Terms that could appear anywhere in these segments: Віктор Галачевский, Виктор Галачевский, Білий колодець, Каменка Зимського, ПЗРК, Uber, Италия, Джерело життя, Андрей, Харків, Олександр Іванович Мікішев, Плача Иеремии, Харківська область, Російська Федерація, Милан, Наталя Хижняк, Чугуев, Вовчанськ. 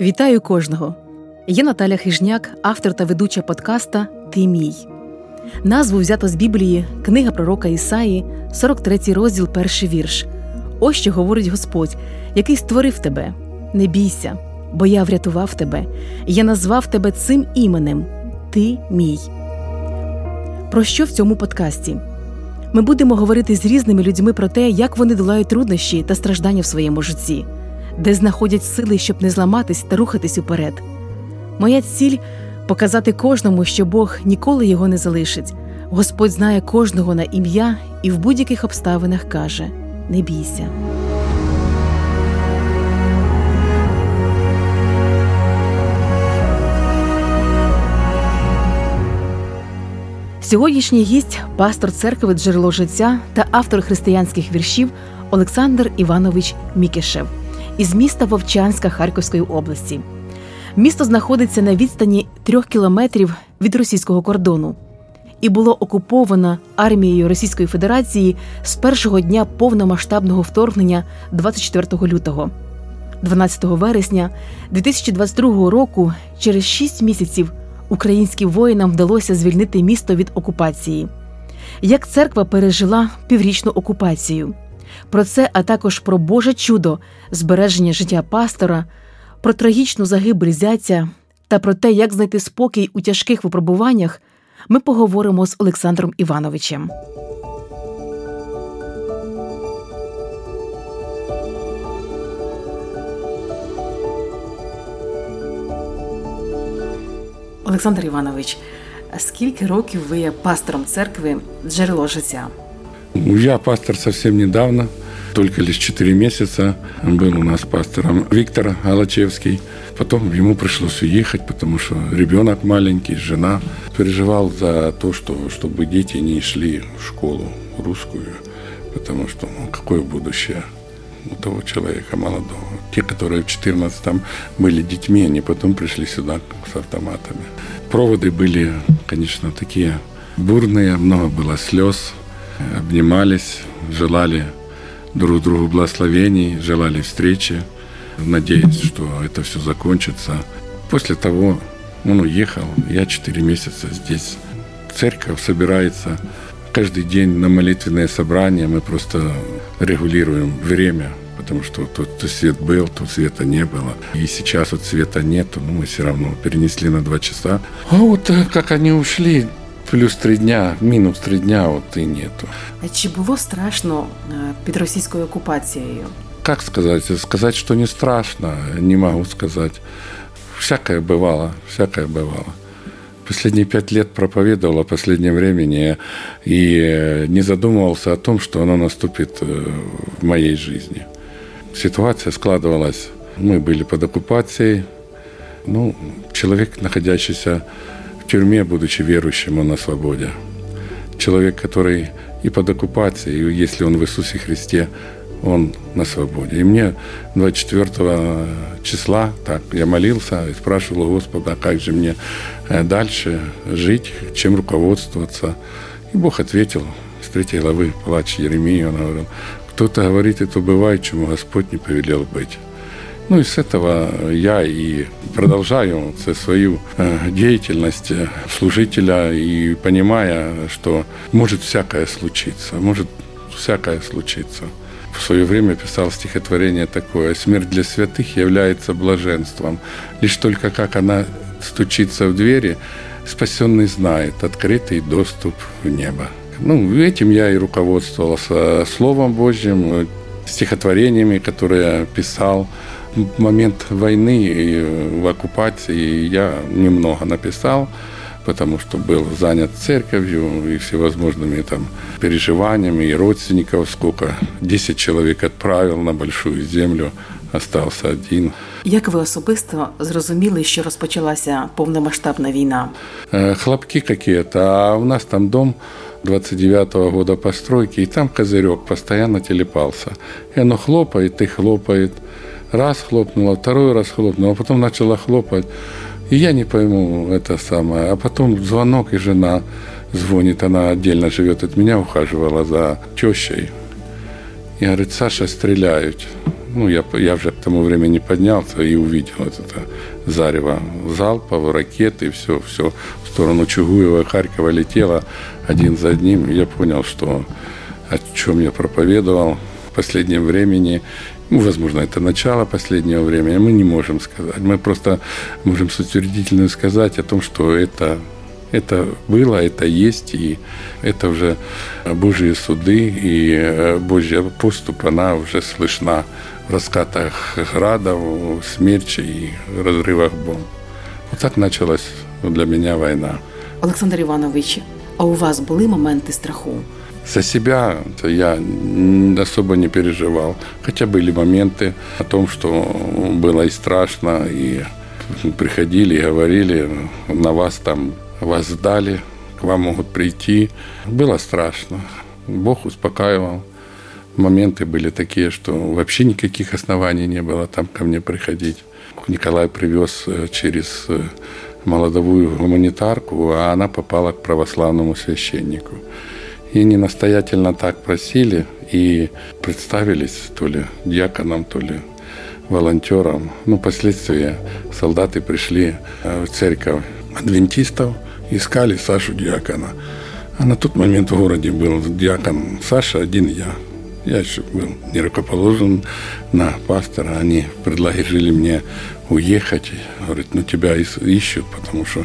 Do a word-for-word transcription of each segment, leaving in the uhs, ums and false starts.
Вітаю кожного! Я Наталя Хижняк, автор та ведуча подкаста «Ти мій». Назву взято з Біблії, книга пророка Ісаї, сорок третій розділ, перший вірш. Ось що говорить Господь, який створив тебе. Не бійся, бо я врятував тебе. Я назвав тебе цим іменем. Ти мій. Про що в цьому подкасті? Ми будемо говорити з різними людьми про те, як вони долають труднощі та страждання в своєму житті, де знаходять сили, щоб не зламатись та рухатись уперед. Моя ціль – показати кожному, що Бог ніколи його не залишить. Господь знає кожного на ім'я і в будь-яких обставинах каже – не бійся. Сьогоднішній гість – пастор церкви «Джерело життя» та автор християнських віршів Олександр Іванович Мікішев із міста Вовчанська Харківської області. Місто знаходиться на відстані трьох кілометрів від російського кордону і було окуповано армією Російської Федерації з першого дня повномасштабного вторгнення двадцять четвертого лютого. дванадцятого вересня дві тисячі двадцять другого року, через шість місяців, українським воїнам вдалося звільнити місто від окупації. Як церква пережила піврічну окупацію? Про це, а також про Боже чудо, збереження життя пастора, про трагічну загибель зятя та про те, як знайти спокій у тяжких випробуваннях, ми поговоримо з Олександром Івановичем. Олександр Іванович, скільки років ви є пастором церкви «Джерело життя»? Я пастор совсем недавно, только лишь четыре месяца. Был у нас пастором Виктор Галачевский. Потом ему пришлось уехать, потому что ребенок маленький, жена. Переживал за то, что, чтобы дети не шли в школу русскую, потому что ну, какое будущее у того человека молодого. Те, которые в четырнадцатом были детьми, они потом пришли сюда с автоматами. Проводы были, конечно, такие бурные, много было слез. Обнимались, желали друг другу благословений, желали встречи, надеясь, что это все закончится. После того он уехал, я четыре месяца здесь. Церковь собирается каждый день на молитвенные собрания, мы просто регулируем время, потому что тут то свет был, тут света не было. И сейчас вот света нет, но мы все равно перенесли на два часа. А вот как они ушли... Плюс три дня, мінус три дня, от і нету. А чи було страшно під російською окупацією? Як сказати? Сказати, що не страшно, не можу сказати. Всякое бывало, всякое бывало. Последние пять лет проповедовал о последнем времени и не задумывался о том, что оно наступит в моей жизни. Ситуация складывалась. Мы были под оккупацией. Ну, человек, находящийся в тюрьме, будучи верующим, он на свободе. Человек, который и под оккупацией, и если он в Иисусе Христе, он на свободе. И мне двадцать четвёртого числа, так, я молился и спрашивал Господа, как же мне дальше жить, чем руководствоваться. И Бог ответил с третьей главы Плача Иеремии, он говорил, кто-то говорит, это бывает, чему Господь не повелел быть. Ну и с этого я и продолжаю свою деятельность служителя и понимая, что может всякое случиться, может всякое случиться. В свое время писал стихотворение такое: «Смерть для святых является блаженством, лишь только как она стучится в двери, спасенный знает открытый доступ в небо». Ну, этим я и руководствовался Словом Божьим, стихотворениями, которые писал. В момент войны и в оккупации я немного написал, потому что был занят церковью и всевозможными там переживаниями, и родственников сколько. Десять человек отправил на большую землю, остался один. Як ви особисто зрозуміли, що розпочалася повномасштабна війна? Хлопки какие-то, а у нас там дом двадцать девятого года постройки, и там козырек постоянно телепался. И оно хлопает и хлопает. Раз хлопнуло, второй раз хлопнуло, а потом начало хлопать. И я не пойму это самое. А потом звонок, и жена звонит, она отдельно живет от меня, ухаживала за тещей. И говорит, Саша, стреляют. ну, я, я уже к тому времени поднялся и увидел вот это зарево залпов, ракеты, все, все в сторону Чугуева, Харькова летело один за одним. Я понял, что о чем я проповедовал в последнем времени. Ну, возможно, это начало последнего времени, мы не можем сказать. Мы просто можем с утвердительностью сказать о том, что это, это было, это есть, и это уже Божьи суды, и Божья поступь, она уже слышна в раскатах градов, смерчей и разрывах бомб. Вот так началась для меня война. Олександр Іванович, а у вас были моменты страху? За себя я особо не переживал. Хотя были моменты о том, что было и страшно, и приходили, и говорили, на вас там, вас сдали, к вам могут прийти. Было страшно. Бог успокаивал. Моменты были такие, что вообще никаких оснований не было там ко мне приходить. Николай привез через молодовую гуманитарку, а она попала к православному священнику. И они настоятельно так просили и представились то ли диаконом, то ли волонтером. Ну, впоследствии солдаты пришли в церковь адвентистов, искали Сашу диакона. А на тот момент в городе был диакон Саша, один я. Я еще был не рукоположен на пастора. Они предложили мне уехать. Говорят, ну тебя ищут, потому что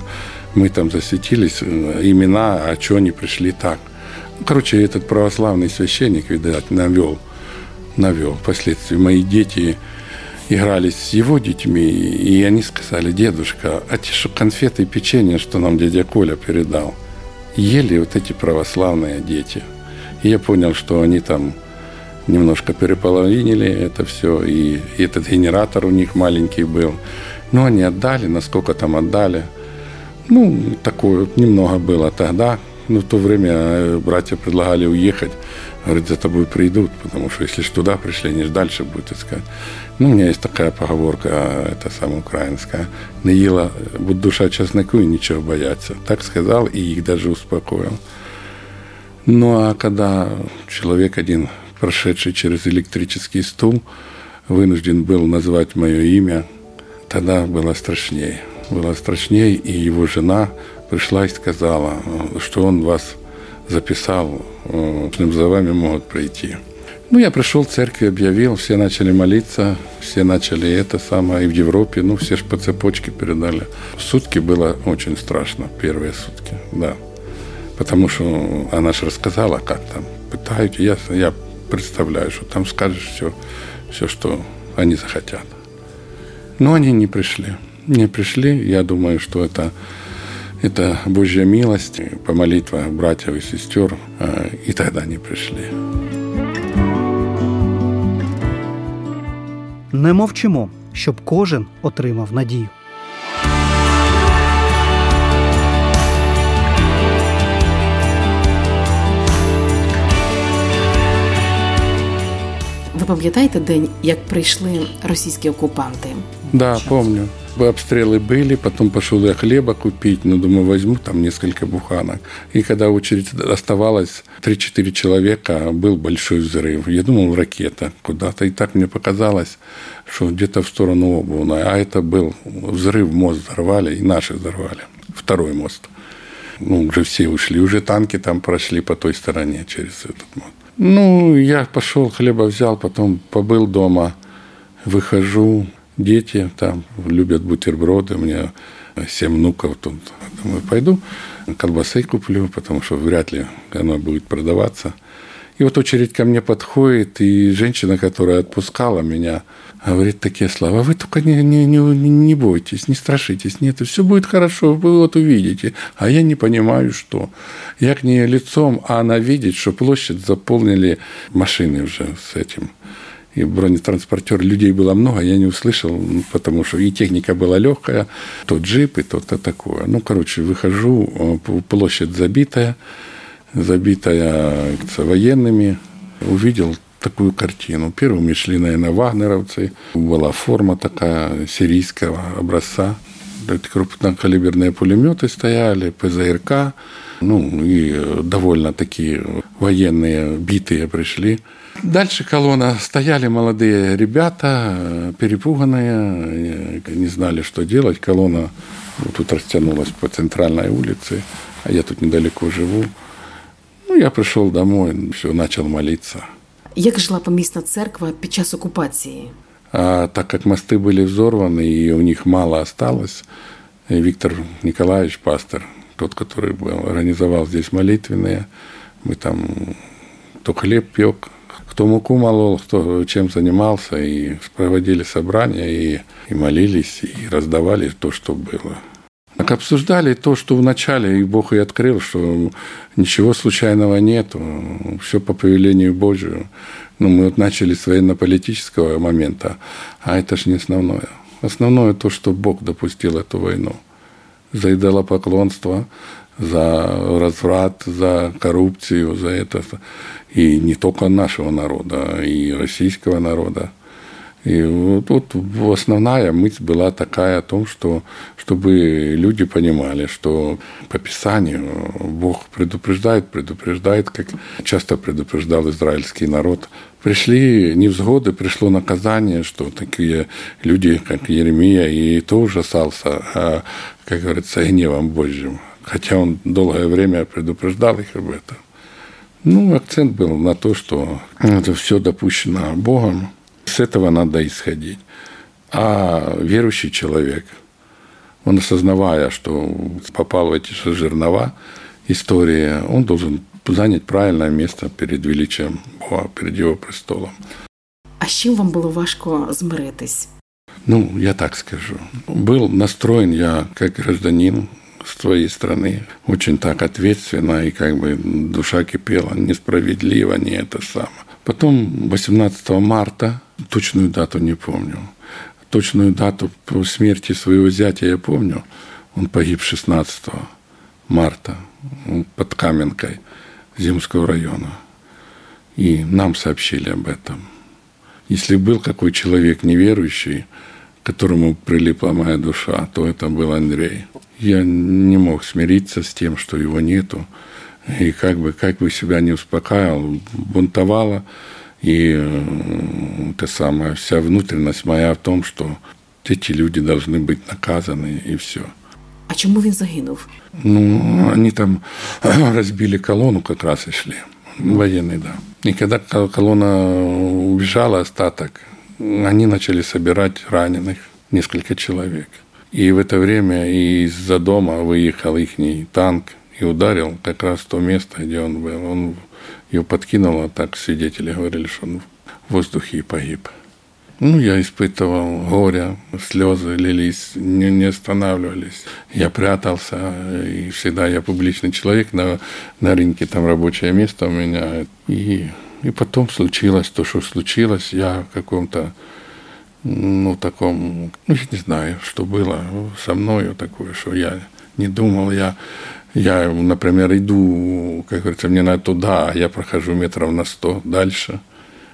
мы там засветились, имена, а чего они пришли так. Короче, этот православный священник, видать, навел, навел. Впоследствии мои дети игрались с его детьми, и они сказали: дедушка, а те что конфеты и печенье, что нам дядя Коля передал, ели вот эти православные дети. И я понял, что они там немножко переполовинили это все, и этот генератор у них маленький был. Но они отдали, насколько там отдали. Ну, такое вот немного было тогда. Ну, в то время братья предлагали уехать. Говорят, за тобой придут, потому что если ж туда пришли, они ж дальше будут искать. Ну, у меня есть такая поговорка, это самая украинская. «Не ела душа чесноку и ничего бояться». Так сказал и их даже успокоил. Ну, а когда человек один, прошедший через электрический стул, вынужден был назвать мое имя, тогда было страшнее. Было страшнее, и его жена пришла и сказала, что он вас записал, что за вами могут прийти. Ну, я пришел в церковь, объявил, все начали молиться, все начали это самое, и в Европе, ну, все же по цепочке передали. Сутки было очень страшно, первые сутки, да. Потому что она же рассказала, как там пытают. Я, я представляю, что там скажешь все, все, что они захотят. Но они не пришли. Не пришли, я думаю, что это... Это Божья милость, по молитвам братьев и сестер, и тогда они пришли. Не мовчимо, щоб кожен отримав надію. Ви пам'ятаєте день, як прийшли російські окупанти? Да, помню. Обстрелы были, потом пошел я хлеба купить, ну, думаю, возьму там несколько буханок. И когда очередь оставалась три-четыре человека, был большой взрыв. Я думал, ракета куда-то. И так мне показалось, что где-то в сторону Обувной. А это был взрыв, мост взорвали, и наши взорвали. Второй мост. Ну, уже все ушли, уже танки там прошли по той стороне через этот мост. Ну, я пошел, хлеба взял, потом побыл дома, выхожу. Дети там любят бутерброды, у меня семь внуков тут. Думаю, пойду колбасы куплю, потому что вряд ли она будет продаваться. И вот очередь ко мне подходит, и женщина, которая отпускала меня, говорит такие слова: «Вы только не, не, не, не бойтесь, не страшитесь, нет, все будет хорошо, вы вот увидите». А я не понимаю, что. Я к ней лицом, а она видит, что площадь заполнили машины уже с этим. И бронетранспортер, людей было много, я не услышал, потому что и техника была легкая, то джип, и то-то такое. Ну, короче, выхожу, площадь забитая, забитая военными. Увидел такую картину. Первыми шли, наверное, вагнеровцы. Была форма такая сирийского образца. Крупнокалиберные пулеметы стояли, ПЗРК. Ну, и довольно такие военные битые пришли. Дальше колонна. Стояли молодые ребята, перепуганные, не знали, что делать. Колонна вот тут растянулась по центральной улице, а я тут недалеко живу. Ну, я пришел домой, все, начал молиться. Як жила помісна церква під час окупації? А, так как мосты были взорваны, и у них мало осталось, Виктор Николаевич, пастор, тот, который был, организовал здесь молитвенные, мы там кто хлеб пек, кто муку молол, кто чем занимался, и проводили собрания, и, и молились, и раздавали то, что было. Так обсуждали то, что вначале и Бог и открыл, что ничего случайного нету, все по повелению Божию. Ну, мы вот начали с военно-политического момента, а это же не основное. Основное то, что Бог допустил эту войну. За идолопоклонство, за разврат, за коррупцию, за это. И не только нашего народа, и российского народа. И вот, вот основная мысль была такая о том, что, чтобы люди понимали, что по Писанию Бог предупреждает, предупреждает, как часто предупреждал израильский народ. Пришли невзгоды, пришло наказание, что такие люди, как Иеремия, и то ужасался, а, как говорится, гневом Божьим. Хотя он долгое время предупреждал их об этом. Ну, акцент был на то, что это все допущено Богом. С этого надо исходить. А верующий человек, он, осознавая, что попал в эти жернова истории, он должен занять правильное место перед величием Бога, перед Его престолом. А с чем вам было важко смиритись? Ну, я так скажу. Был настроен я как гражданин своей страны, очень так ответственно, и как бы душа кипела, несправедливо, не это самое. Потом восемнадцатого марта, точную дату не помню, точную дату смерти своего зятя я помню, он погиб шестнадцатого марта под Каменкой Зимского района. И нам сообщили об этом. Если был какой человек неверующий, к которому прилипла моя душа, то это был Андрей. Я не мог смириться с тем, что его нету. И как бы, как бы себя не успокаивал, бунтовала. И та самая вся внутренность моя в том, что эти люди должны быть наказаны, и все. А чему он загинув? Ну, они там разбили колонну как раз и шли. Военные, да. И когда колонна убежала, остаток, они начали собирать раненых, несколько человек. И в это время из-за дома выехал их танк, и ударил как раз в то место, где он был. Он его подкинул, а так свидетели говорили, что он в воздухе и погиб. Ну, я испытывал горе, слезы лились, не, не останавливались. Я прятался, и всегда я публичный человек, на, на рынке там рабочее место у меня. И, и потом случилось то, что случилось. Я в каком-то, ну, таком, ну, я не знаю, что было со мною такое, что я не думал, я... Я, например, иду, как говорится, мне надо туда, а я прохожу метров на сто дальше.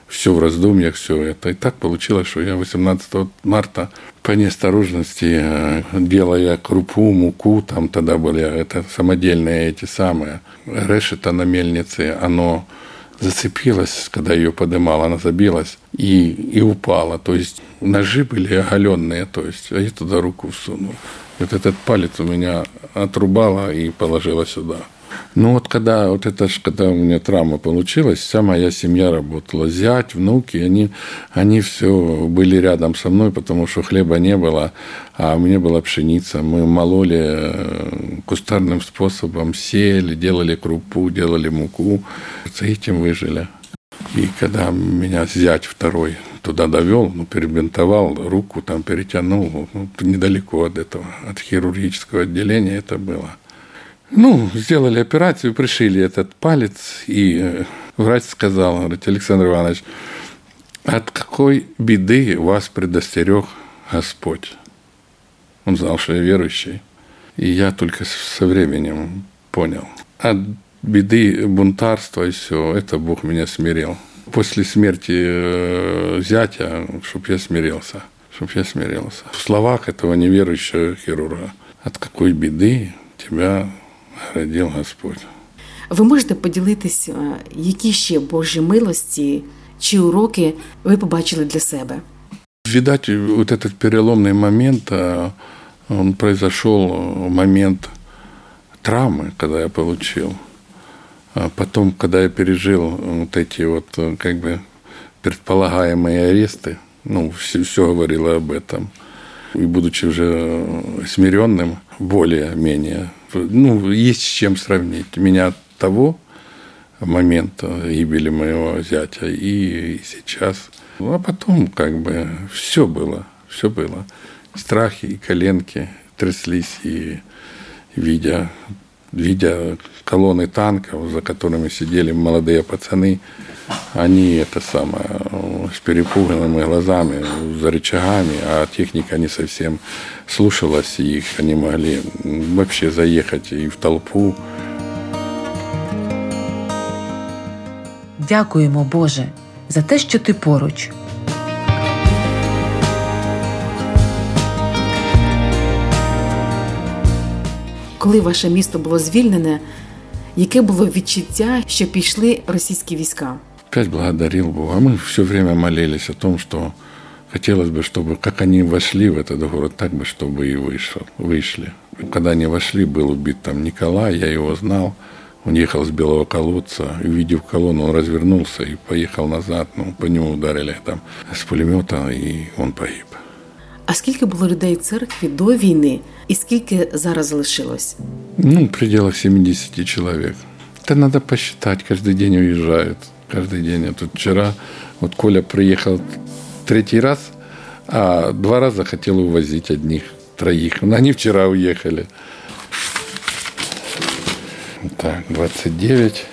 Все в раздумьях, все это. И так получилось, что я восемнадцатого марта по неосторожности, делая крупу, муку, там тогда были это самодельные эти самые, решето на мельнице, оно зацепилось, когда ее поднимала, она забилась и, и упала. То есть ножи были оголенные, то есть, а я туда руку всунул. Вот этот палец у меня отрубало и положило сюда. Ну вот когда, вот это ж, когда у меня травма получилась, вся моя семья работала. Зять, внуки, они, они все были рядом со мной, потому что хлеба не было, а у меня была пшеница. Мы мололи кустарным способом, сеяли, делали крупу, делали муку. С этим выжили. И когда меня зять второй туда довел, ну, перебинтовал руку, там перетянул, ну, недалеко от этого, от хирургического отделения это было. Ну, сделали операцию, пришили этот палец, и врач сказал, говорит, Александр Иванович, от какой беды вас предостерег Господь? Он знал, что я верующий, и я только со временем понял. От беды, бунтарства и все, это Бог меня смирил. После смерти зятя, чтобы я смирился, чтобы я смирился. В словах этого неверующего хирурга. От какой беды тебя родил Господь? Ви можете поділитися, які ще Божі милості чи уроки ви побачили для себе? Видать, вот этот переломный момент, он произошел в момент травмы, когда я получил. А потом, когда я пережил вот эти вот, как бы, предполагаемые аресты, ну, все, все говорило об этом. И будучи уже смиренным, более-менее, ну, есть с чем сравнить. Меня от того момента гибели моего зятя и сейчас. А потом, как бы, все было, все было. Страхи и коленки тряслись, и видя, видя колонны танков, за которыми сидели молодые пацаны, они это самое, с перепуганными глазами, за рычагами, а техника не совсем слушалась их, они могли вообще заехать и в толпу. Дякуємо, Боже, за те, що ти поруч. Коли ваше місто було звільнене, яке було відчуття, що пішли російські війська? Опять благодарил Бога. Мы все время молились о том, что хотелось бы, чтобы как они вошли в этот город, так бы, чтобы и вышел, вышли. Когда они вошли, был убит там Николай, я его знал. Он ехал с Белого колодца, увидев колонну, он развернулся и поехал назад. Ну, по нему ударили там с пулемета, и он погиб. А скільки було людей церкви до війни, і скільки зараз залишилось? Ну, в пределах семьдесят человек. Это надо посчитать, каждый день уезжают, каждый день. А тут вчера вот Коля приехал третий раз, а два раза хотел увозить одних, троих. Но они вчера уехали. Так, двадцать девять,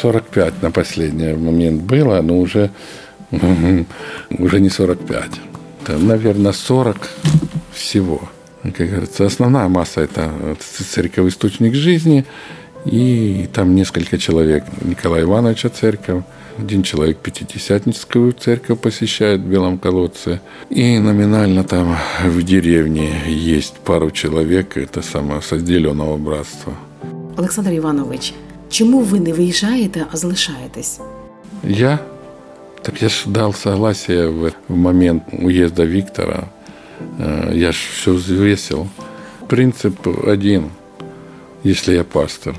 сорок пять на последний момент было, но уже, уже не сорок пять. Там, наверное, сорок всего. Как говорится, основная масса – это церковь источник жизни, и там несколько человек Николая Ивановича церковь, один человек Пятидесятническую церковь посещает в Белом колодце, и номинально там в деревне есть пару человек, это самое, со отделенного братства. Олександр Іванович, чому ви не виїжджаєте, а залишаєтесь? Я? Так я ж дав согласие в момент уїзду Віктора. Я ж все взвесил. Принцип один. Если я пастор,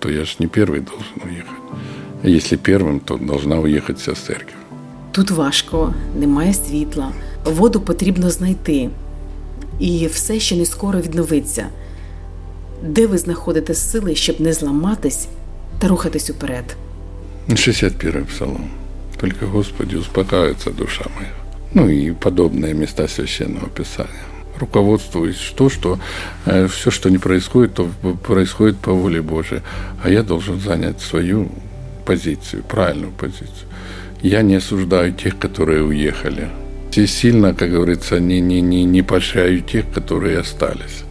то я ж не перший должен уїхати. А если первым, то должна уїхати вся церковь. Тут важко, немає світла, воду потрібно знайти. І все ще не скоро відновиться. Де ви знаходите сили, щоб не зламатись та рухатись уперед? шестьдесят первый псалом. «Только Господи успокаивается душа моя». Ну и подобные места Священного Писания. Руководствуюсь то, что все, что не происходит, то происходит по воле Божией. А я должен занять свою позицию, правильную позицию. Я не осуждаю тех, которые уехали. И сильно, как говорится, не, не, не, не поощряю тех, которые остались.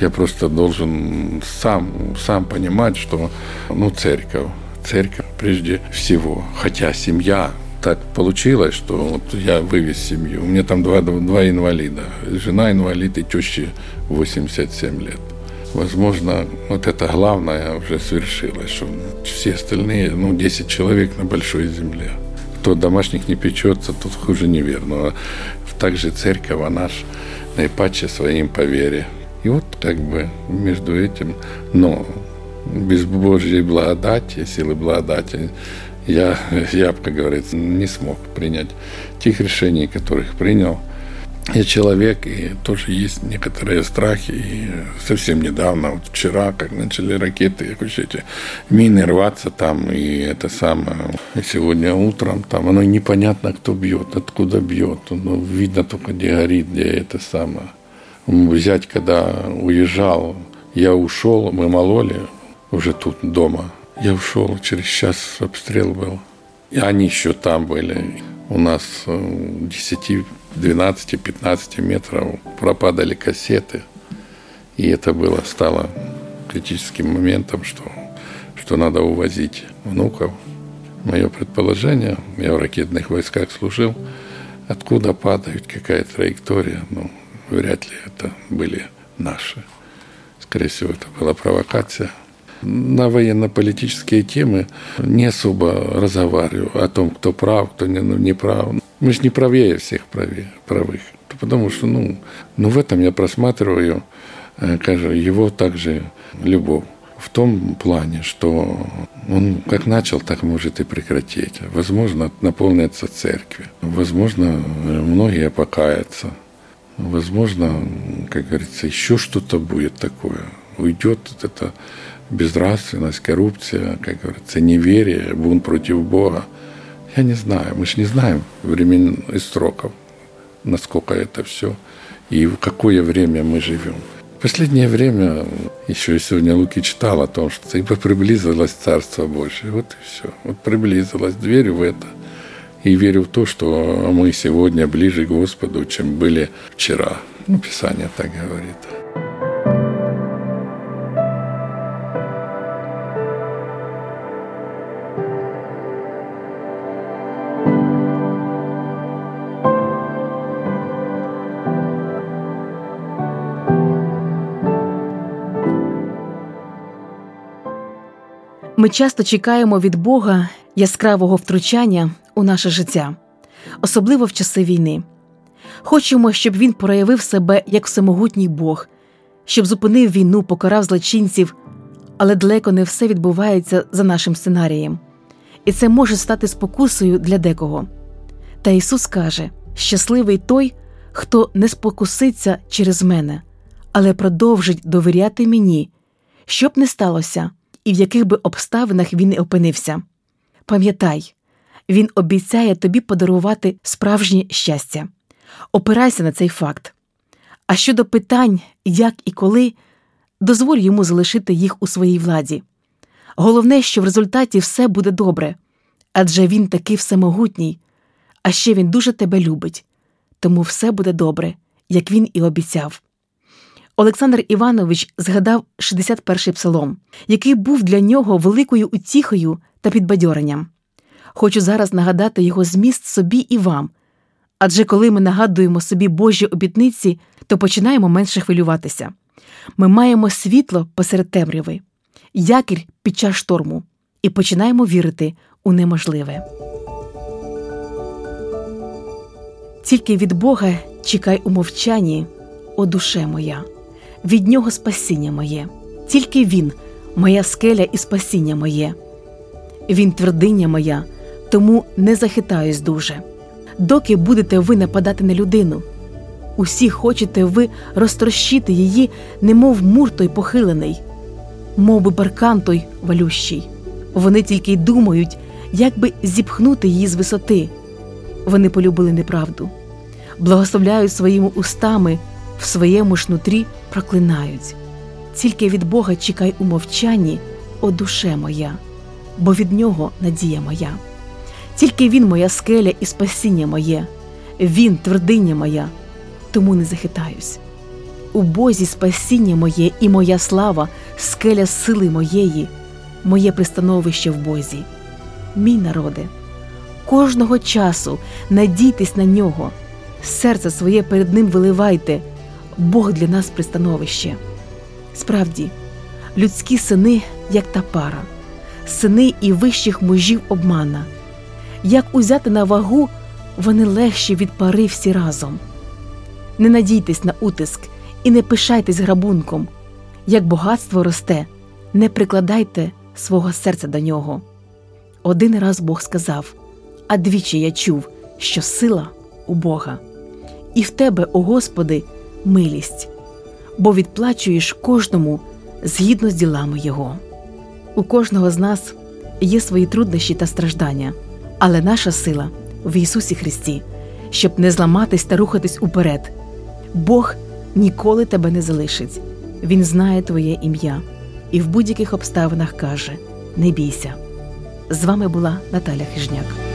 Я просто должен сам, сам понимать, что, ну, церковь, церковь прежде всего. Хотя семья, так получилось, что вот я вывез семью. У меня там два, два инвалида, жена инвалид и теща восемьдесят семь лет. Возможно, вот это главное уже свершилось, что все остальные, ну, десять человек на большой земле. Кто домашних не печется, тот хуже неверного. Также церковь, она ж наипаче своим по вере. И вот как бы между этим, но без Божьей благодати, силы благодати, я, я, как говорится, не смог принять тех решений, которых принял. Я человек, и тоже есть некоторые страхи. И совсем недавно, вот вчера, как начали ракеты, хоть эти мины рваться там, и это самое, и сегодня утром там, оно непонятно, кто бьет, откуда бьет. Ну, видно только, где горит, где это самое. Взять, когда уезжал, я ушел, мы мололи уже тут дома. Я ушел, через час обстрел был. И они еще там были. У нас десять, двенадцать, пятнадцать метров пропадали кассеты. И это было, стало критическим моментом, что, что надо увозить внуков. Мое предположение, я в ракетных войсках служил, откуда падают, какая траектория, ну, вряд ли это были наши. Скорее всего, это была провокация. на военно-политические темы не особо разговариваю о том, кто прав, кто не, не прав. Мы же не правее всех правее, правых. Потому что ну, ну, в этом я просматриваю, кажу, его также любовь. В том плане, что он как начал, так может и прекратить. Возможно, наполнятся церкви. Возможно, многие покаятся. Возможно, как говорится, еще что-то будет такое. Уйдет вот эта безнравственность, коррупция, как говорится, неверие, бунт против Бога. Я не знаю. Мы же не знаем времен и сроков, насколько это все и в какое время мы живем. В последнее время, еще и сегодня Луки читал о том, что ибо приблизилось Царство Божие. Вот и все. Вот приблизилось. Верю в это. И верю в то, что мы сегодня ближе к Господу, чем были вчера. Ну, Писание так говорит. Ми часто чекаємо від Бога яскравого втручання у наше життя, особливо в часи війни. Хочемо, щоб Він проявив себе як всемогутній Бог, щоб зупинив війну, покарав злочинців, але далеко не все відбувається за нашим сценарієм. І це може стати спокусою для декого. Та Ісус каже, «Щасливий той, хто не спокуситься через мене, але продовжить довіряти мені, щоб не сталося». І в яких би обставинах він не опинився. Пам'ятай, він обіцяє тобі подарувати справжнє щастя. Опирайся на цей факт. А щодо питань, як і коли, дозволь йому залишити їх у своїй владі. Головне, що в результаті все буде добре, адже він такий всемогутній, а ще він дуже тебе любить. Тому все буде добре, як він і обіцяв. Олександр Іванович згадав шістдесят перший псалом, який був для нього великою утіхою та підбадьоренням. Хочу зараз нагадати його зміст собі і вам, адже коли ми нагадуємо собі Божі обітниці, то починаємо менше хвилюватися. Ми маємо світло посеред темряви, якір під час шторму, і починаємо вірити у неможливе. Тільки від Бога чекай у мовчанні, о душе моя. Від нього спасіння моє. Тільки він, моя скеля і спасіння моє. Він твердиня моя, тому не захитаюсь дуже. Доки будете ви нападати на людину? Усі хочете ви розтрощити її, немов мур той похилений, мов би паркан той валющий. Вони тільки й думають, як би зіпхнути її з висоти. Вони полюбили неправду. Благословляють своїми устами, в своєму ж нутрі проклинають. Тільки від Бога чекай у мовчанні, о душе моя, бо від нього надія моя. Тільки він моя скеля і спасіння моє, він твердиня моя, тому не захитаюсь. У Бозі спасіння моє і моя слава, скеля сили моєї, моє пристановище в Бозі. Мій народе, кожного часу надійтесь на нього, серце своє перед ним виливайте, Бог для нас пристановище. Справді, людські сини, як та пара, сини і вищих мужів обмана. Як узяти на вагу, вони легші від пари всі разом. Не надійтесь на утиск і не пишайтесь грабунком. Як багатство росте, не прикладайте свого серця до нього. Один раз Бог сказав, а двічі я чув, що сила у Бога. І в тебе, о Господи, милість, бо відплачуєш кожному згідно з ділами його. У кожного з нас є свої труднощі та страждання, але наша сила в Ісусі Христі, щоб не зламатись та рухатись уперед. Бог ніколи тебе не залишить. Він знає твоє ім'я і в будь-яких обставинах каже: «Не бійся». З вами була Наталя Хижняк.